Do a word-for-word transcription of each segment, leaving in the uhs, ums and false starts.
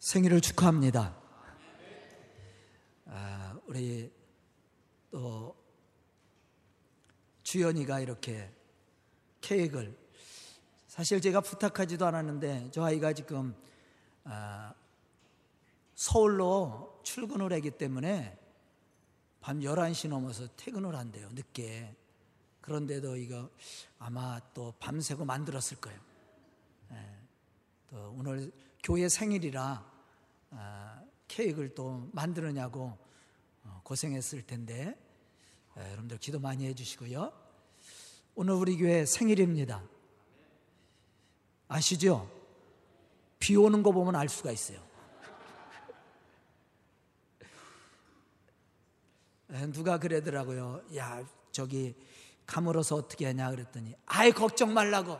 생일을 축하합니다. 아, 우리 또 주연이가 이렇게 케이크를, 사실 제가 부탁하지도 않았는데 저 아이가 지금 아, 서울로 출근을 하기 때문에 밤 열한 시 넘어서 퇴근을 한대요, 늦게. 그런데도 이거 아마 또 밤새고 만들었을 거예요. 예, 또 오늘 교회 생일이라 아, 케이크를 또 만드느냐고 고생했을 텐데, 예, 여러분들 기도 많이 해주시고요. 오늘 우리 교회 생일입니다. 아시죠? 비 오는 거 보면 알 수가 있어요. 누가 그러더라고요. 야, 저기 가물어서 어떻게 하냐 그랬더니, 아이 걱정 말라고,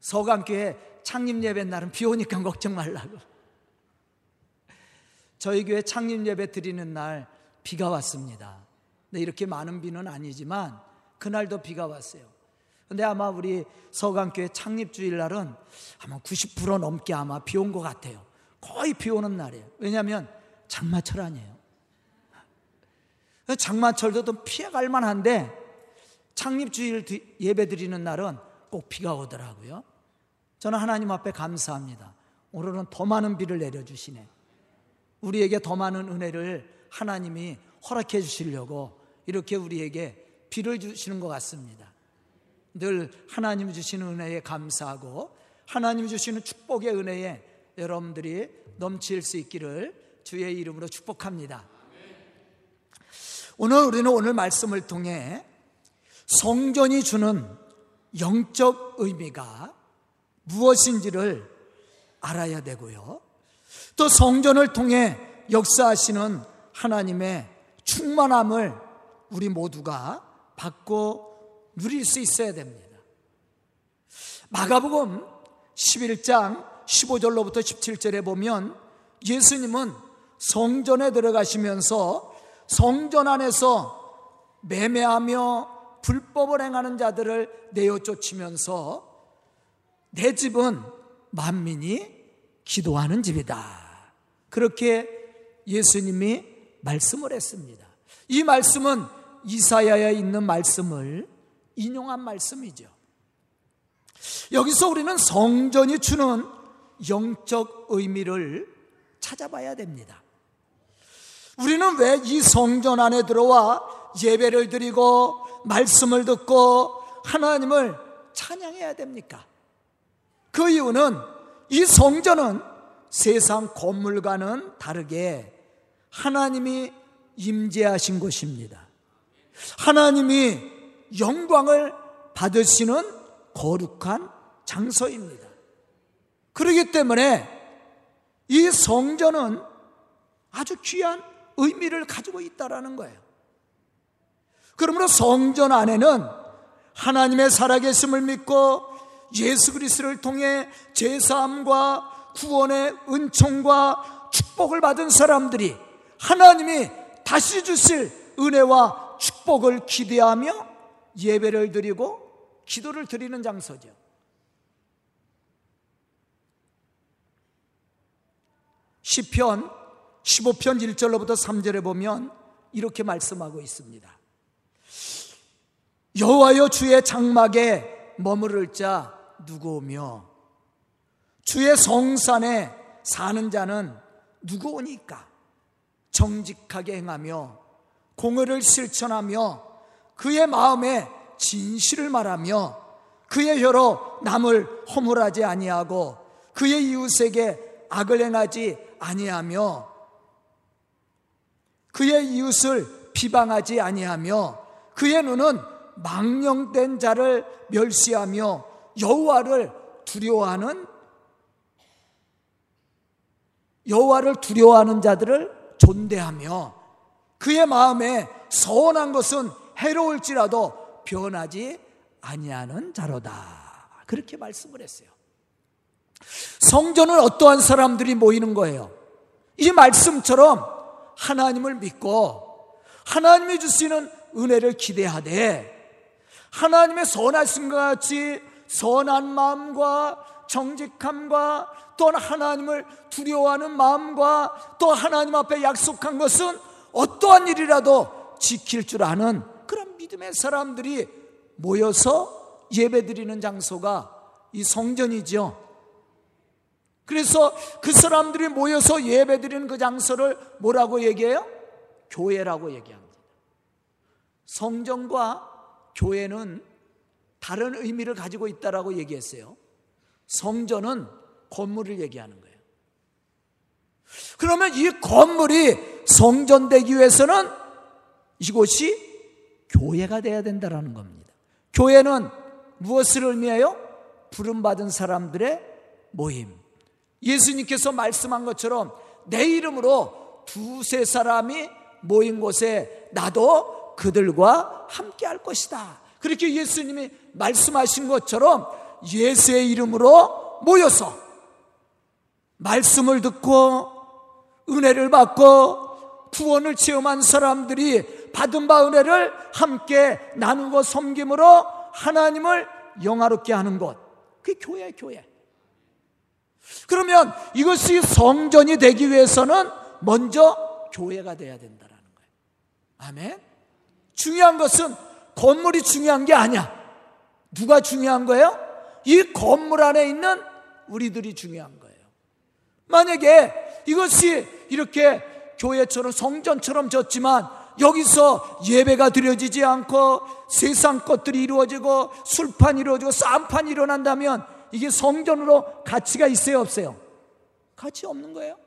서강교회 창립예배 날은 비 오니까 걱정 말라고. 저희 교회 창립예배 드리는 날 비가 왔습니다. 근데 이렇게 많은 비는 아니지만 그날도 비가 왔어요. 근데 아마 우리 서강교회 창립주일날은 아마 구십 퍼센트 넘게 아마 비 온 것 같아요. 거의 비 오는 날이에요. 왜냐하면 장마철 아니에요. 장마철도 좀 피해갈 만한데 창립주일 예배 드리는 날은 꼭 비가 오더라고요. 저는 하나님 앞에 감사합니다. 오늘은 더 많은 비를 내려주시네. 우리에게 더 많은 은혜를 하나님이 허락해 주시려고 이렇게 우리에게 비를 주시는 것 같습니다. 늘 하나님 주시는 은혜에 감사하고 하나님 주시는 축복의 은혜에 여러분들이 넘칠 수 있기를 주의 이름으로 축복합니다. 오늘 우리는 오늘 말씀을 통해 성전이 주는 영적 의미가 무엇인지를 알아야 되고요, 또 성전을 통해 역사하시는 하나님의 충만함을 우리 모두가 받고 누릴 수 있어야 됩니다. 마가복음 십일 장 십오 절로부터 십칠 절에 보면 예수님은 성전에 들어가시면서 성전 안에서 매매하며 불법을 행하는 자들을 내어 쫓으면서 내 집은 만민이 기도하는 집이다, 그렇게 예수님이 말씀을 했습니다. 이 말씀은 이사야에 있는 말씀을 인용한 말씀이죠. 여기서 우리는 성전이 주는 영적 의미를 찾아봐야 됩니다. 우리는 왜 이 성전 안에 들어와 예배를 드리고 말씀을 듣고 하나님을 찬양해야 됩니까? 그 이유는 이 성전은 세상 건물과는 다르게 하나님이 임재하신 곳입니다. 하나님이 영광을 받으시는 거룩한 장소입니다. 그렇기 때문에 이 성전은 아주 귀한 의미를 가지고 있다라는 거예요. 그러므로 성전 안에는 하나님의 살아계심을 믿고 예수 그리스도를 통해 제사함과 구원의 은총과 축복을 받은 사람들이 하나님이 다시 주실 은혜와 축복을 기대하며 예배를 드리고 기도를 드리는 장소죠. 시편 십오 편 일 절로부터 삼 절에 보면 이렇게 말씀하고 있습니다. 여호와여, 주의 장막에 머무를 자 누구오며 주의 성산에 사는 자는 누구오니까? 정직하게 행하며 공의를 실천하며 그의 마음에 진실을 말하며 그의 혀로 남을 허물하지 아니하고 그의 이웃에게 악을 행하지 아니하며 그의 이웃을 비방하지 아니하며 그의 눈은 망령된 자를 멸시하며 여호와를 두려워하는 여호와를 두려워하는 자들을 존대하며 그의 마음에 서운한 것은 해로울지라도 변하지 아니하는 자로다, 그렇게 말씀을 했어요. 성전은 어떠한 사람들이 모이는 거예요? 이 말씀처럼 하나님을 믿고 하나님이 주시는 은혜를 기대하되 하나님의 선하신 것 같이 선한 마음과 정직함과 또는 하나님을 두려워하는 마음과 또 하나님 앞에 약속한 것은 어떠한 일이라도 지킬 줄 아는 그런 믿음의 사람들이 모여서 예배드리는 장소가 이 성전이죠. 그래서 그 사람들이 모여서 예배드리는 그 장소를 뭐라고 얘기해요? 교회라고 얘기합니다. 성전과 교회는 다른 의미를 가지고 있다라고 얘기했어요. 성전은 건물을 얘기하는 거예요. 그러면 이 건물이 성전되기 위해서는 이곳이 교회가 돼야 된다라는 겁니다. 교회는 무엇을 의미해요? 부름받은 사람들의 모임. 예수님께서 말씀한 것처럼 내 이름으로 두세 사람이 모인 곳에 나도 그들과 함께 할 것이다. 그렇게 예수님이 말씀하신 것처럼 예수의 이름으로 모여서 말씀을 듣고 은혜를 받고 구원을 체험한 사람들이 받은 바 은혜를 함께 나누고 섬김으로 하나님을 영화롭게 하는 것, 그게 교회예요. 교회. 그러면 이것이 성전이 되기 위해서는 먼저 교회가 돼야 된다라는 거예요. 아멘. 중요한 것은 건물이 중요한 게 아니야. 누가 중요한 거예요? 이 건물 안에 있는 우리들이 중요한 거예요. 만약에 이것이 이렇게 교회처럼 성전처럼 졌지만 여기서 예배가 드려지지 않고 세상 것들이 이루어지고 술판이 이루어지고 쌈판이 일어난다면 이게 성전으로 가치가 있어요, 없어요? 가치 없는 거예요.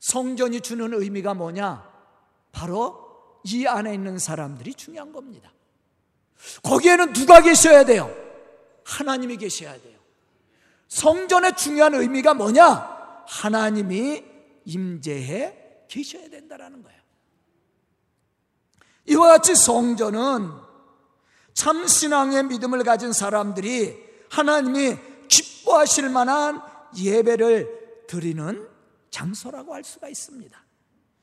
성전이 주는 의미가 뭐냐? 바로 이 안에 있는 사람들이 중요한 겁니다. 거기에는 누가 계셔야 돼요? 하나님이 계셔야 돼요. 성전의 중요한 의미가 뭐냐? 하나님이 임재해 계셔야 된다라는 거예요. 이와 같이 성전은 참 신앙의 믿음을 가진 사람들이 하나님이 기뻐하실 만한 예배를 드리는 장소라고 할 수가 있습니다.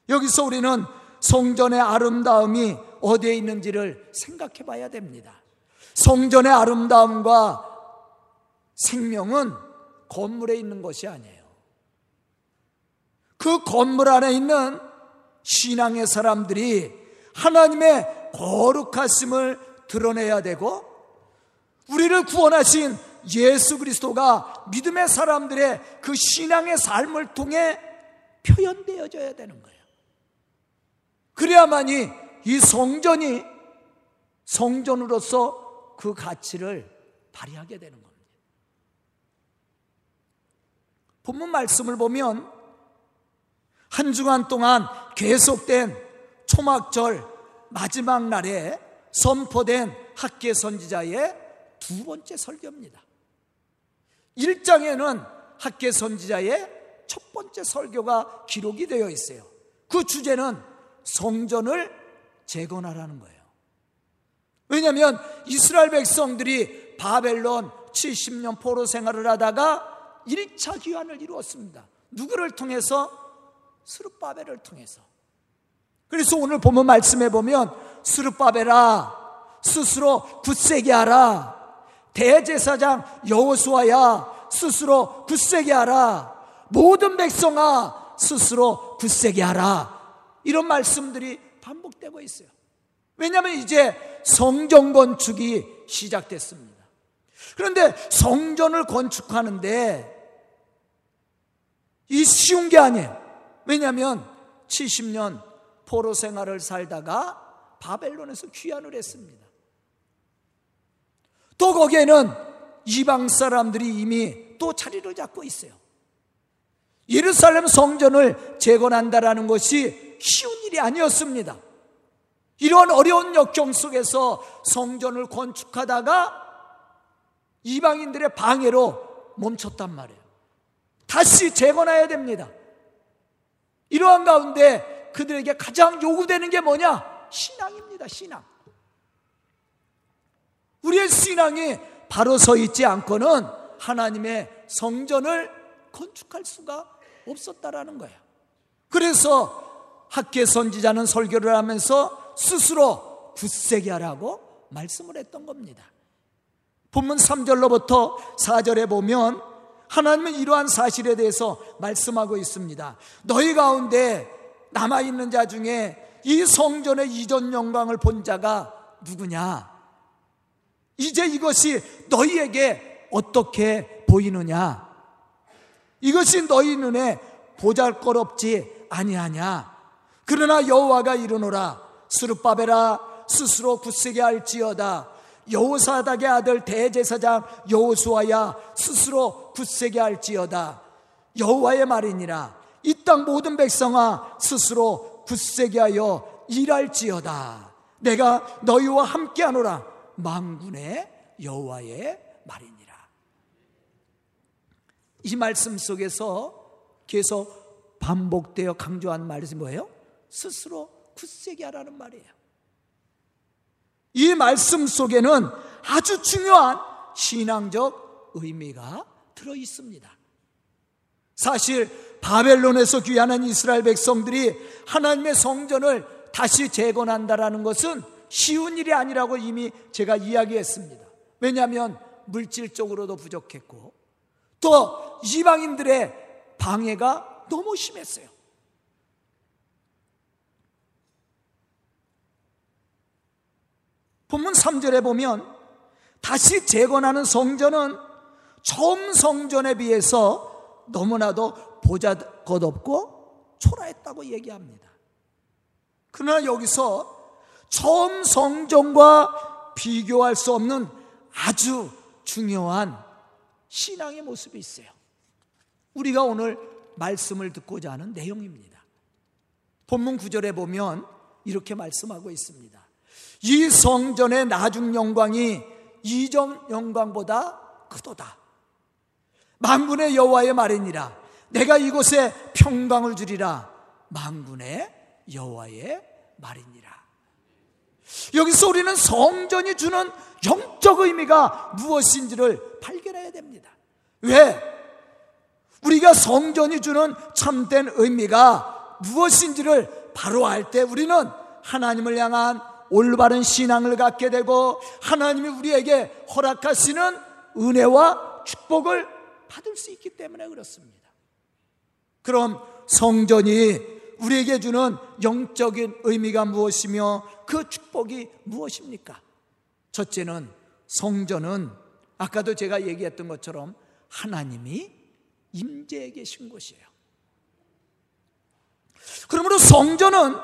여기서 우리는 성전의 아름다움이 어디에 있는지를 생각해 봐야 됩니다. 성전의 아름다움과 생명은 건물에 있는 것이 아니에요. 그 건물 안에 있는 신앙의 사람들이 하나님의 거룩하심을 드러내야 되고, 우리를 구원하신 예수 그리스도가 믿음의 사람들의 그 신앙의 삶을 통해 표현되어져야 되는 거예요. 그래야만이 이 성전이 성전으로서 그 가치를 발휘하게 되는 겁니다. 본문 말씀을 보면 한 주간 동안 계속된 초막절 마지막 날에 선포된 학개 선지자의 두 번째 설교입니다. 일 장에는 학개 선지자의 첫 번째 설교가 기록이 되어 있어요. 그 주제는 성전을 재건하라는 거예요. 왜냐하면 이스라엘 백성들이 바벨론 칠십 년 포로 생활을 하다가 일 차 귀환을 이루었습니다. 누구를 통해서? 스룹바벨을 통해서. 그래서 오늘 보면 말씀해 보면 스룹바벨아 스스로 굳세게 하라, 대제사장 여호수아야 스스로 굳세게 하라, 모든 백성아 스스로 굳세게 하라, 이런 말씀들이 반복되고 있어요. 왜냐하면 이제 성전 건축이 시작됐습니다. 그런데 성전을 건축하는데 이 쉬운 게 아니에요. 왜냐하면 칠십 년 포로 생활을 살다가 바벨론에서 귀환을 했습니다. 또 거기에는 이방 사람들이 이미 또 자리를 잡고 있어요. 예루살렘 성전을 재건한다라는 것이 쉬운 일이 아니었습니다. 이런 어려운 역경 속에서 성전을 건축하다가 이방인들의 방해로 멈췄단 말이에요. 다시 재건해야 됩니다. 이러한 가운데 그들에게 가장 요구되는 게 뭐냐? 신앙입니다. 신앙. 우리의 신앙이 바로 서 있지 않고는 하나님의 성전을 건축할 수가 없었다라는 거예요. 그래서 학개 선지자는 설교를 하면서 스스로 굳세게 하라고 말씀을 했던 겁니다. 본문 삼 절로부터 사 절에 보면 하나님은 이러한 사실에 대해서 말씀하고 있습니다. 너희 가운데 남아있는 자 중에 이 성전의 이전 영광을 본 자가 누구냐? 이제 이것이 너희에게 어떻게 보이느냐? 이것이 너희 눈에 보잘것없지 아니하냐? 그러나 여호와가 이르노라. 스룹바벨아, 스스로 굳세게 할지어다. 여호사닥의 아들 대제사장 여호수아야, 스스로 굳세게 할지어다. 여호와의 말이니라. 이 땅 모든 백성아, 스스로 굳세게 하여 일할지어다. 내가 너희와 함께하노라. 만군의 여호와의 말이니라. 이 말씀 속에서 계속 반복되어 강조한 말이 뭐예요? 스스로 굳세게 하라는 말이에요. 이 말씀 속에는 아주 중요한 신앙적 의미가 들어있습니다. 사실 바벨론에서 귀환한 이스라엘 백성들이 하나님의 성전을 다시 재건한다라는 것은 쉬운 일이 아니라고 이미 제가 이야기했습니다. 왜냐하면 물질적으로도 부족했고 또 이방인들의 방해가 너무 심했어요. 본문 삼 절에 보면 다시 재건하는 성전은 처음 성전에 비해서 너무나도 보잘것없고 초라했다고 얘기합니다. 그러나 여기서 처음 성전과 비교할 수 없는 아주 중요한 신앙의 모습이 있어요. 우리가 오늘 말씀을 듣고자 하는 내용입니다. 본문 구 절에 보면 이렇게 말씀하고 있습니다. 이 성전의 나중 영광이 이전 영광보다 크도다. 만군의 여호와의 말이니라. 내가 이곳에 평강을 주리라. 만군의 여호와의 말이니라. 여기서 우리는 성전이 주는 영적 의미가 무엇인지를 발견해야 됩니다. 왜? 우리가 성전이 주는 참된 의미가 무엇인지를 바로 알 때 우리는 하나님을 향한 올바른 신앙을 갖게 되고 하나님이 우리에게 허락하시는 은혜와 축복을 받을 수 있기 때문에 그렇습니다. 그럼 성전이 우리에게 주는 영적인 의미가 무엇이며 그 축복이 무엇입니까? 첫째는 성전은 아까도 제가 얘기했던 것처럼 하나님이 임재에 계신 곳이에요. 그러므로 성전은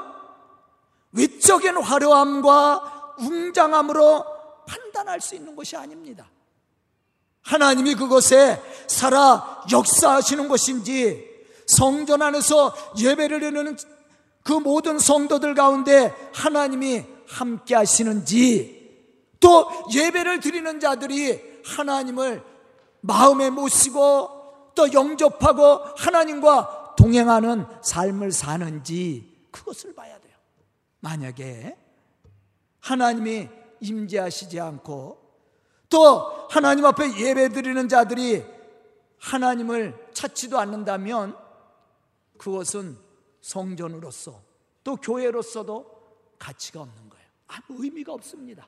외적인 화려함과 웅장함으로 판단할 수 있는 것이 아닙니다. 하나님이 그곳에 살아 역사하시는 것인지 성전 안에서 예배를 드리는 그 모든 성도들 가운데 하나님이 함께 하시는지 또 예배를 드리는 자들이 하나님을 마음에 모시고 또 영접하고 하나님과 동행하는 삶을 사는지 그것을 봐야 돼요. 만약에 하나님이 임재하시지 않고 또 하나님 앞에 예배드리는 자들이 하나님을 찾지도 않는다면 그것은 성전으로서 또 교회로서도 가치가 없는 거예요. 아무 의미가 없습니다.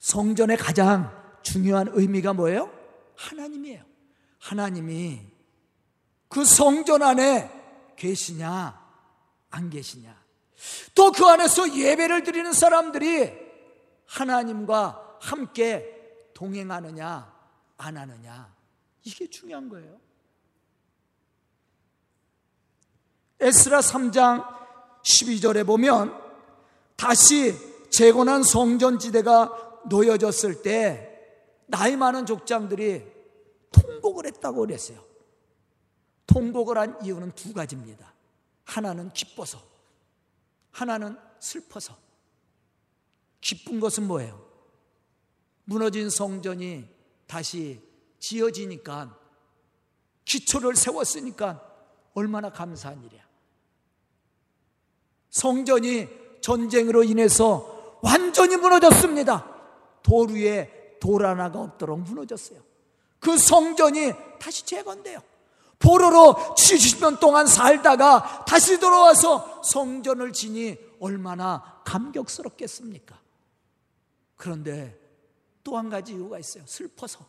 성전의 가장 중요한 의미가 뭐예요? 하나님이에요. 하나님이 그 성전 안에 계시냐 안 계시냐 또 그 안에서 예배를 드리는 사람들이 하나님과 함께 동행하느냐 안 하느냐 이게 중요한 거예요. 에스라 삼 장 십이 절에 보면 다시 재건한 성전지대가 놓여졌을 때 나이 많은 족장들이 통곡을 했다고 그랬어요. 통곡을 한 이유는 두 가지입니다. 하나는 기뻐서, 하나는 슬퍼서. 기쁜 것은 뭐예요? 무너진 성전이 다시 지어지니까, 기초를 세웠으니까 얼마나 감사한 일이야. 성전이 전쟁으로 인해서 완전히 무너졌습니다. 돌 위에 돌 하나가 없도록 무너졌어요. 그 성전이 다시 재건돼요. 포로로 칠십 년 동안 살다가 다시 돌아와서 성전을 지니 얼마나 감격스럽겠습니까? 그런데 또 한 가지 이유가 있어요. 슬퍼서.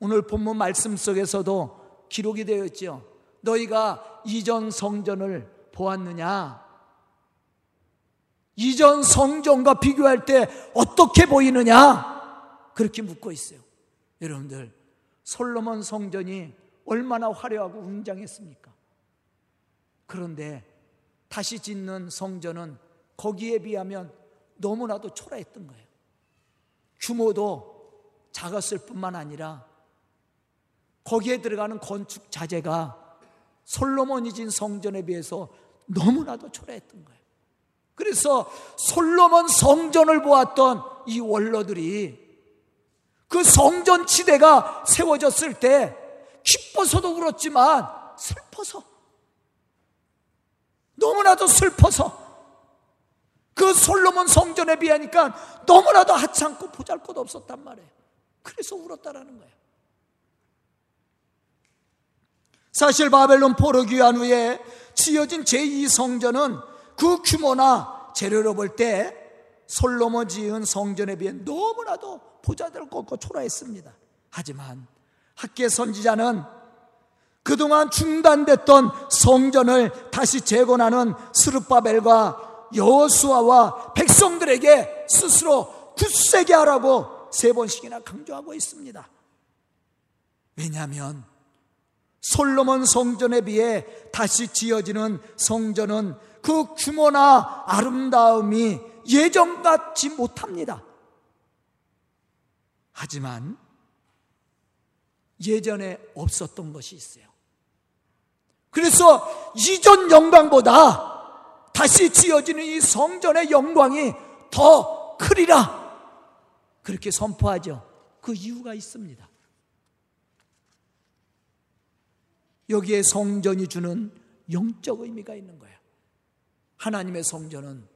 오늘 본문 말씀 속에서도 기록이 되어 있죠. 너희가 이전 성전을 보았느냐? 이전 성전과 비교할 때 어떻게 보이느냐? 그렇게 묻고 있어요. 여러분들, 솔로몬 성전이 얼마나 화려하고 웅장했습니까? 그런데 다시 짓는 성전은 거기에 비하면 너무나도 초라했던 거예요. 규모도 작았을 뿐만 아니라 거기에 들어가는 건축 자재가 솔로몬이 진 성전에 비해서 너무나도 초라했던 거예요. 그래서 솔로몬 성전을 보았던 이 원로들이 그 성전 지대가 세워졌을 때 기뻐서도 울었지만 슬퍼서, 너무나도 슬퍼서, 그 솔로몬 성전에 비하니까 너무나도 하찮고 보잘것 없었단 말이에요. 그래서 울었다라는 거예요. 사실 바벨론 포로 귀환 후에 지어진 제이 성전은 그 규모나 재료로 볼 때 솔로몬 지은 성전에 비해 너무나도 보잘것 없고 초라했습니다. 하지만 학개 선지자는 그동안 중단됐던 성전을 다시 재건하는 스룹바벨과 여호수아와 백성들에게 스스로 굳세게 하라고 세 번씩이나 강조하고 있습니다. 왜냐하면 솔로몬 성전에 비해 다시 지어지는 성전은 그 규모나 아름다움이 예전같지 못합니다. 하지만 예전에 없었던 것이 있어요. 그래서 이전 영광보다 다시 지어지는 이 성전의 영광이 더 크리라 그렇게 선포하죠. 그 이유가 있습니다. 여기에 성전이 주는 영적 의미가 있는 거예요. 하나님의 성전은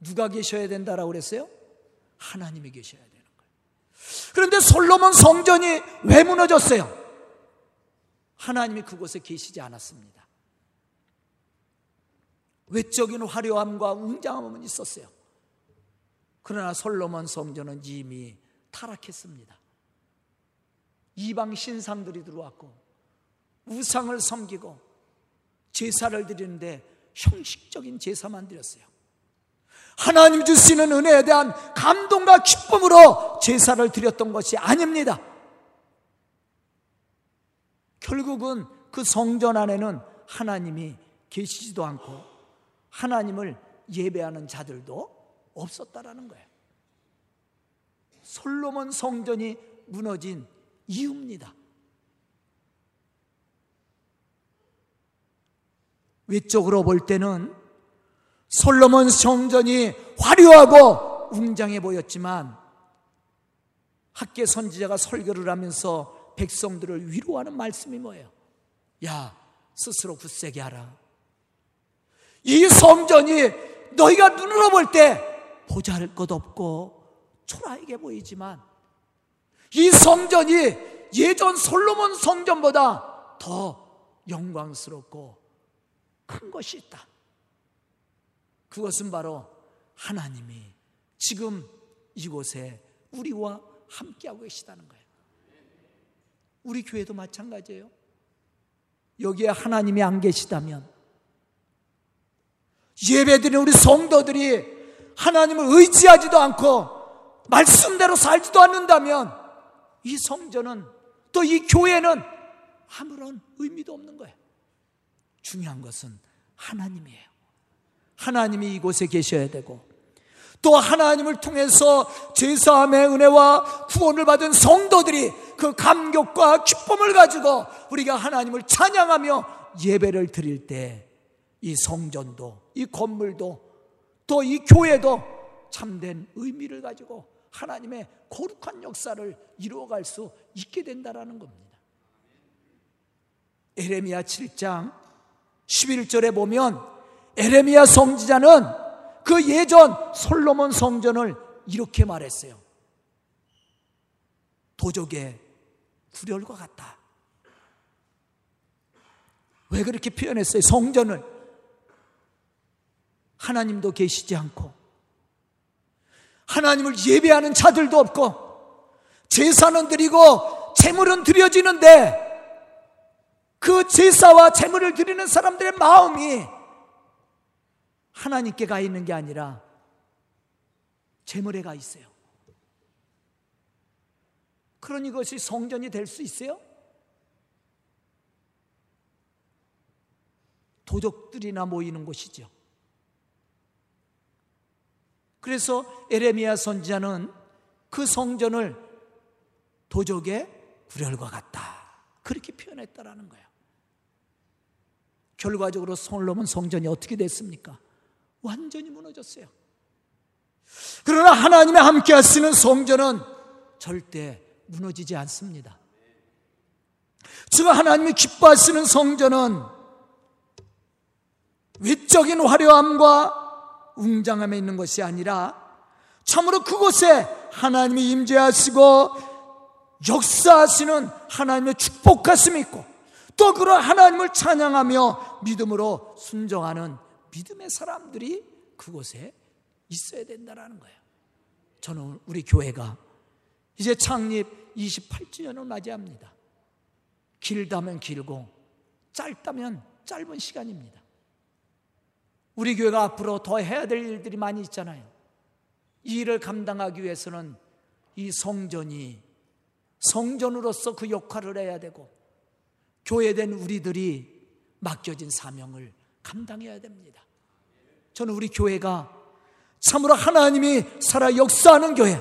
누가 계셔야 된다라고 그랬어요? 하나님이 계셔야 되는 거예요. 그런데 솔로몬 성전이 왜 무너졌어요? 하나님이 그곳에 계시지 않았습니다. 외적인 화려함과 웅장함은 있었어요. 그러나 솔로몬 성전은 이미 타락했습니다. 이방 신상들이 들어왔고 우상을 섬기고 제사를 드리는데 형식적인 제사만 드렸어요. 하나님 주시는 은혜에 대한 감동과 기쁨으로 제사를 드렸던 것이 아닙니다. 결국은 그 성전 안에는 하나님이 계시지도 않고 하나님을 예배하는 자들도 없었다라는 거예요. 솔로몬 성전이 무너진 이유입니다. 외적으로 볼 때는 솔로몬 성전이 화려하고 웅장해 보였지만 학개 선지자가 설교를 하면서 백성들을 위로하는 말씀이 뭐예요? 야, 스스로 굳세게 하라. 이 성전이 너희가 눈으로 볼 때 보잘것없고 초라하게 보이지만 이 성전이 예전 솔로몬 성전보다 더 영광스럽고 큰 것이 있다. 그것은 바로 하나님이 지금 이곳에 우리와 함께하고 계시다는 거예요. 우리 교회도 마찬가지예요. 여기에 하나님이 안 계시다면, 예배드리는 우리 성도들이 하나님을 의지하지도 않고 말씀대로 살지도 않는다면 이 성전은, 또 이 교회는 아무런 의미도 없는 거예요. 중요한 것은 하나님이에요. 하나님이 이곳에 계셔야 되고, 또 하나님을 통해서 제사함의 은혜와 구원을 받은 성도들이 그 감격과 기쁨을 가지고 우리가 하나님을 찬양하며 예배를 드릴 때 이 성전도, 이 건물도, 또 이 교회도 참된 의미를 가지고 하나님의 거룩한 역사를 이루어갈 수 있게 된다라는 겁니다. 예레미야 칠 장 십일 절에 보면 예레미야 선지자는 그 예전 솔로몬 성전을 이렇게 말했어요. 도적의 구렬과 같다. 왜 그렇게 표현했어요? 성전을 하나님도 계시지 않고 하나님을 예배하는 자들도 없고 제사는 드리고 제물은 드려지는데 그 제사와 제물을 드리는 사람들의 마음이 하나님께 가 있는 게 아니라 제물에 가 있어요. 그런 이것이 성전이 될 수 있어요? 도적들이나 모이는 곳이죠. 그래서 예레미야 선지자는 그 성전을 도적의 구렬과 같다 그렇게 표현했다라는 거예요. 결과적으로 솔로몬 성전이 어떻게 됐습니까? 완전히 무너졌어요. 그러나 하나님의 함께 하시는 성전은 절대 무너지지 않습니다. 즉 하나님이 기뻐하시는 성전은 외적인 화려함과 웅장함에 있는 것이 아니라 참으로 그곳에 하나님이 임재하시고 역사하시는 하나님의 축복하심이 있고 또 그런 하나님을 찬양하며 믿음으로 순종하는 믿음의 사람들이 그곳에 있어야 된다는 거예요. 저는 우리 교회가 이제 창립 이십팔 주년을 맞이합니다. 길다면 길고 짧다면 짧은 시간입니다. 우리 교회가 앞으로 더 해야 될 일들이 많이 있잖아요. 이 일을 감당하기 위해서는 이 성전이 성전으로서 그 역할을 해야 되고 교회된 우리들이 맡겨진 사명을 감당해야 됩니다. 저는 우리 교회가 참으로 하나님이 살아 역사하는 교회,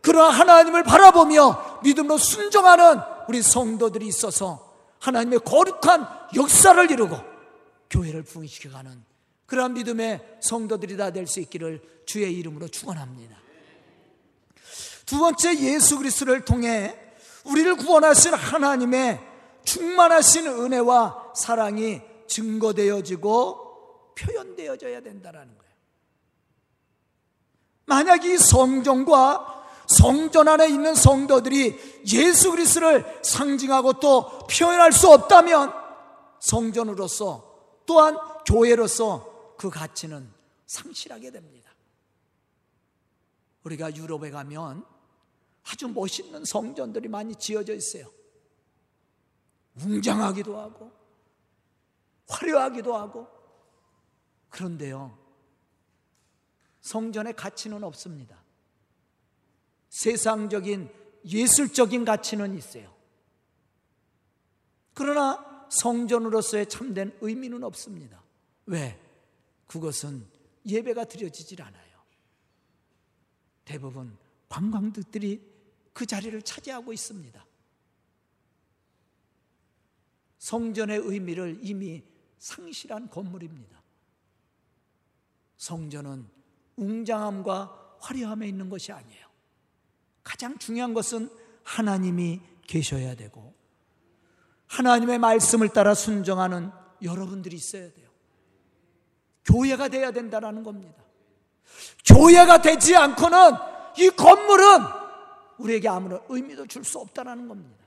그러한 하나님을 바라보며 믿음으로 순종하는 우리 성도들이 있어서 하나님의 거룩한 역사를 이루고 교회를 부흥시켜가는 그러한 믿음의 성도들이 다 될 수 있기를 주의 이름으로 축원합니다. 두 번째, 예수 그리스도를 통해 우리를 구원하신 하나님의 충만하신 은혜와 사랑이 증거되어지고 표현되어져야 된다는 거예요. 만약 이 성전과 성전 안에 있는 성도들이 예수 그리스도를 상징하고 또 표현할 수 없다면 성전으로서 또한 교회로서 그 가치는 상실하게 됩니다. 우리가 유럽에 가면 아주 멋있는 성전들이 많이 지어져 있어요. 웅장하기도 하고 화려하기도 하고. 그런데요, 성전의 가치는 없습니다. 세상적인 예술적인 가치는 있어요. 그러나 성전으로서의 참된 의미는 없습니다. 왜? 그것은 예배가 드려지질 않아요. 대부분 관광객들이 그 자리를 차지하고 있습니다. 성전의 의미를 이미 상실한 건물입니다. 성전은 웅장함과 화려함에 있는 것이 아니에요. 가장 중요한 것은 하나님이 계셔야 되고 하나님의 말씀을 따라 순종하는 여러분들이 있어야 돼요. 교회가 돼야 된다는 겁니다. 교회가 되지 않고는 이 건물은 우리에게 아무런 의미도 줄 수 없다는 겁니다.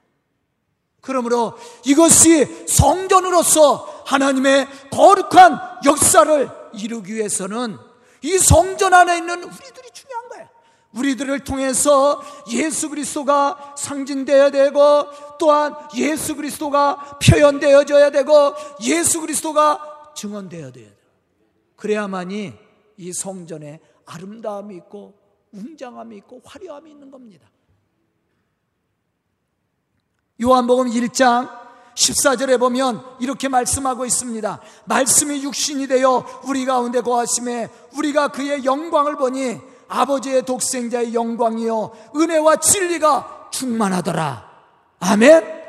그러므로 이것이 성전으로서 하나님의 거룩한 역사를 이루기 위해서는 이 성전 안에 있는 우리들이 중요한 거예요. 우리들을 통해서 예수 그리스도가 상징되어야 되고 또한 예수 그리스도가 표현되어져야 되고 예수 그리스도가 증언되어야 돼요. 그래야만이 이 성전에 아름다움이 있고 웅장함이 있고 화려함이 있는 겁니다. 요한복음 일 장 십사 절에 보면 이렇게 말씀하고 있습니다. 말씀이 육신이 되어 우리 가운데 거하심에 우리가 그의 영광을 보니 아버지의 독생자의 영광이요 은혜와 진리가 충만하더라. 아멘.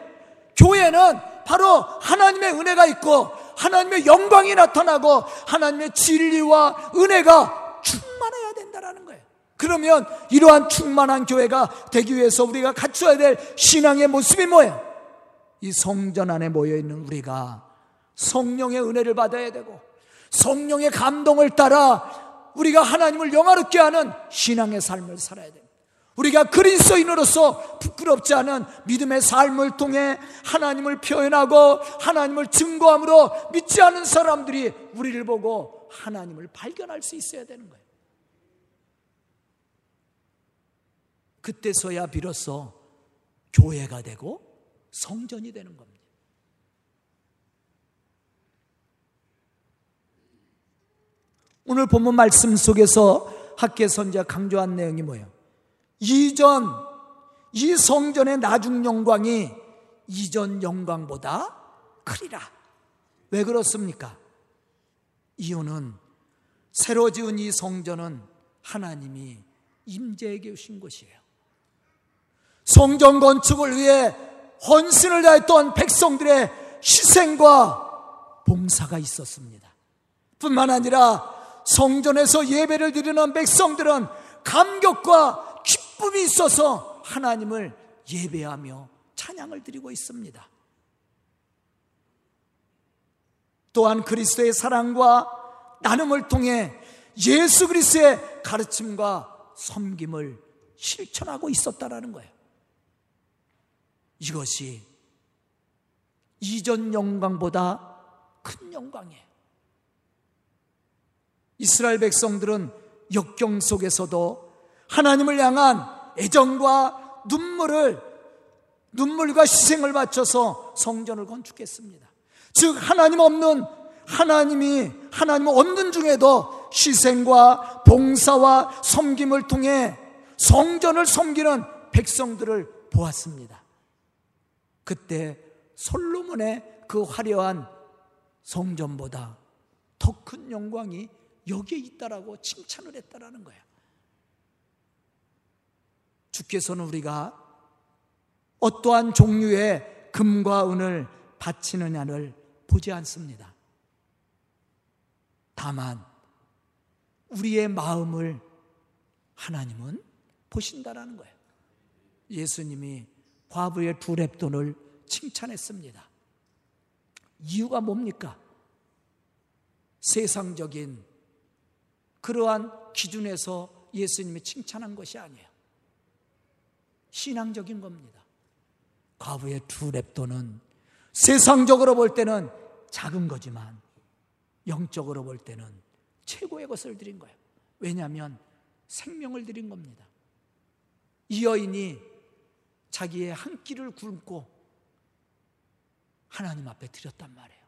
교회는 바로 하나님의 은혜가 있고 하나님의 영광이 나타나고 하나님의 진리와 은혜가 충만해야 된다는 거예요. 그러면 이러한 충만한 교회가 되기 위해서 우리가 갖춰야 될 신앙의 모습이 뭐예요? 이 성전 안에 모여있는 우리가 성령의 은혜를 받아야 되고 성령의 감동을 따라 우리가 하나님을 영화롭게 하는 신앙의 삶을 살아야 됩니다. 우리가 그리스도인으로서 부끄럽지 않은 믿음의 삶을 통해 하나님을 표현하고 하나님을 증거함으로 믿지 않은 사람들이 우리를 보고 하나님을 발견할 수 있어야 되는 거예요. 그때서야 비로소 교회가 되고 성전이 되는 겁니다. 오늘 본문 말씀 속에서 학개 선지자가 강조한 내용이 뭐예요? 이전, 이 성전의 나중 영광이 이전 영광보다 크리라. 왜 그렇습니까? 이유는 새로 지은 이 성전은 하나님이 임재에게 오신 곳이에요. 성전 건축을 위해 헌신을 다했던 백성들의 희생과 봉사가 있었습니다. 뿐만 아니라 성전에서 예배를 드리는 백성들은 감격과 기쁨이 있어서 하나님을 예배하며 찬양을 드리고 있습니다. 또한 그리스도의 사랑과 나눔을 통해 예수 그리스도의 가르침과 섬김을 실천하고 있었다라는 거예요. 이것이 이전 영광보다 큰 영광이에요. 이스라엘 백성들은 역경 속에서도 하나님을 향한 애정과 눈물을, 눈물과 희생을 바쳐서 성전을 건축했습니다. 즉 하나님 없는, 하나님이 하나님을 얻는 중에도 희생과 봉사와 섬김을 통해 성전을 섬기는 백성들을 보았습니다. 그때 솔로몬의 그 화려한 성전보다 더 큰 영광이 여기에 있다라고 칭찬을 했다라는 거야. 주께서는 우리가 어떠한 종류의 금과 은을 바치느냐를 보지 않습니다. 다만 우리의 마음을 하나님은 보신다라는 거예요. 예수님이 과부의 두 렙돈을 칭찬했습니다. 이유가 뭡니까? 세상적인 그러한 기준에서 예수님이 칭찬한 것이 아니에요. 신앙적인 겁니다. 과부의 두 렙돈은 세상적으로 볼 때는 작은 거지만 영적으로 볼 때는 최고의 것을 드린 거예요. 왜냐하면 생명을 드린 겁니다. 이 여인이 자기의 한 끼를 굶고 하나님 앞에 드렸단 말이에요.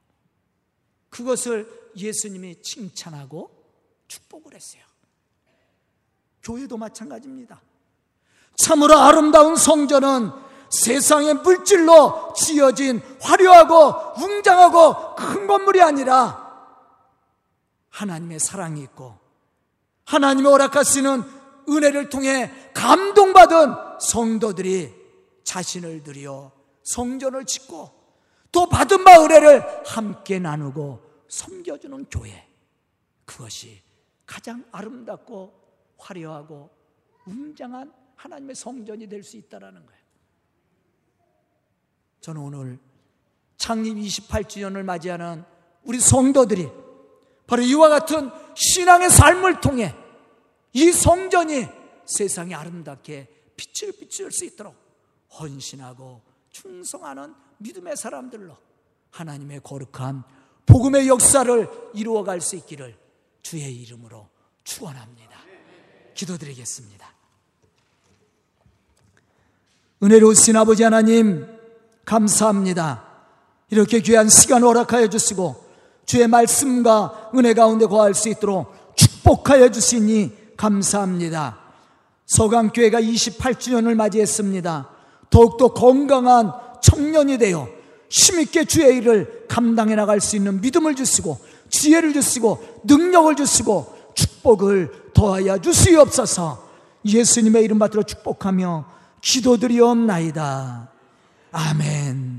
그것을 예수님이 칭찬하고 축복을 했어요. 교회도 마찬가지입니다. 참으로 아름다운 성전은 세상의 물질로 지어진 화려하고 웅장하고 큰 건물이 아니라 하나님의 사랑이 있고 하나님의 허락하시는 은혜를 통해 감동받은 성도들이 자신을 들여 성전을 짓고 또 받은 바 은혜를 함께 나누고 섬겨주는 교회, 그것이 가장 아름답고 화려하고 웅장한 하나님의 성전이 될 수 있다는 거예요. 저는 오늘 창립 이십팔 주년을 맞이하는 우리 성도들이 바로 이와 같은 신앙의 삶을 통해 이 성전이 세상에 아름답게 빛을 비출 수 있도록 헌신하고 충성하는 믿음의 사람들로 하나님의 거룩한 복음의 역사를 이루어갈 수 있기를 주의 이름으로 축원합니다. 기도드리겠습니다. 은혜로우신 아버지 하나님, 감사합니다. 이렇게 귀한 시간 허락하여 주시고 주의 말씀과 은혜 가운데 거할 수 있도록 축복하여 주시니 감사합니다. 서강교회가 이십팔 주년을 맞이했습니다. 더욱더 건강한 청년이 되어 힘있게 주의 일을 감당해 나갈 수 있는 믿음을 주시고 지혜를 주시고 능력을 주시고 축복을 더하여 주시옵소서. 예수님의 이름 받들어 축복하며 기도드리옵나이다. 아멘.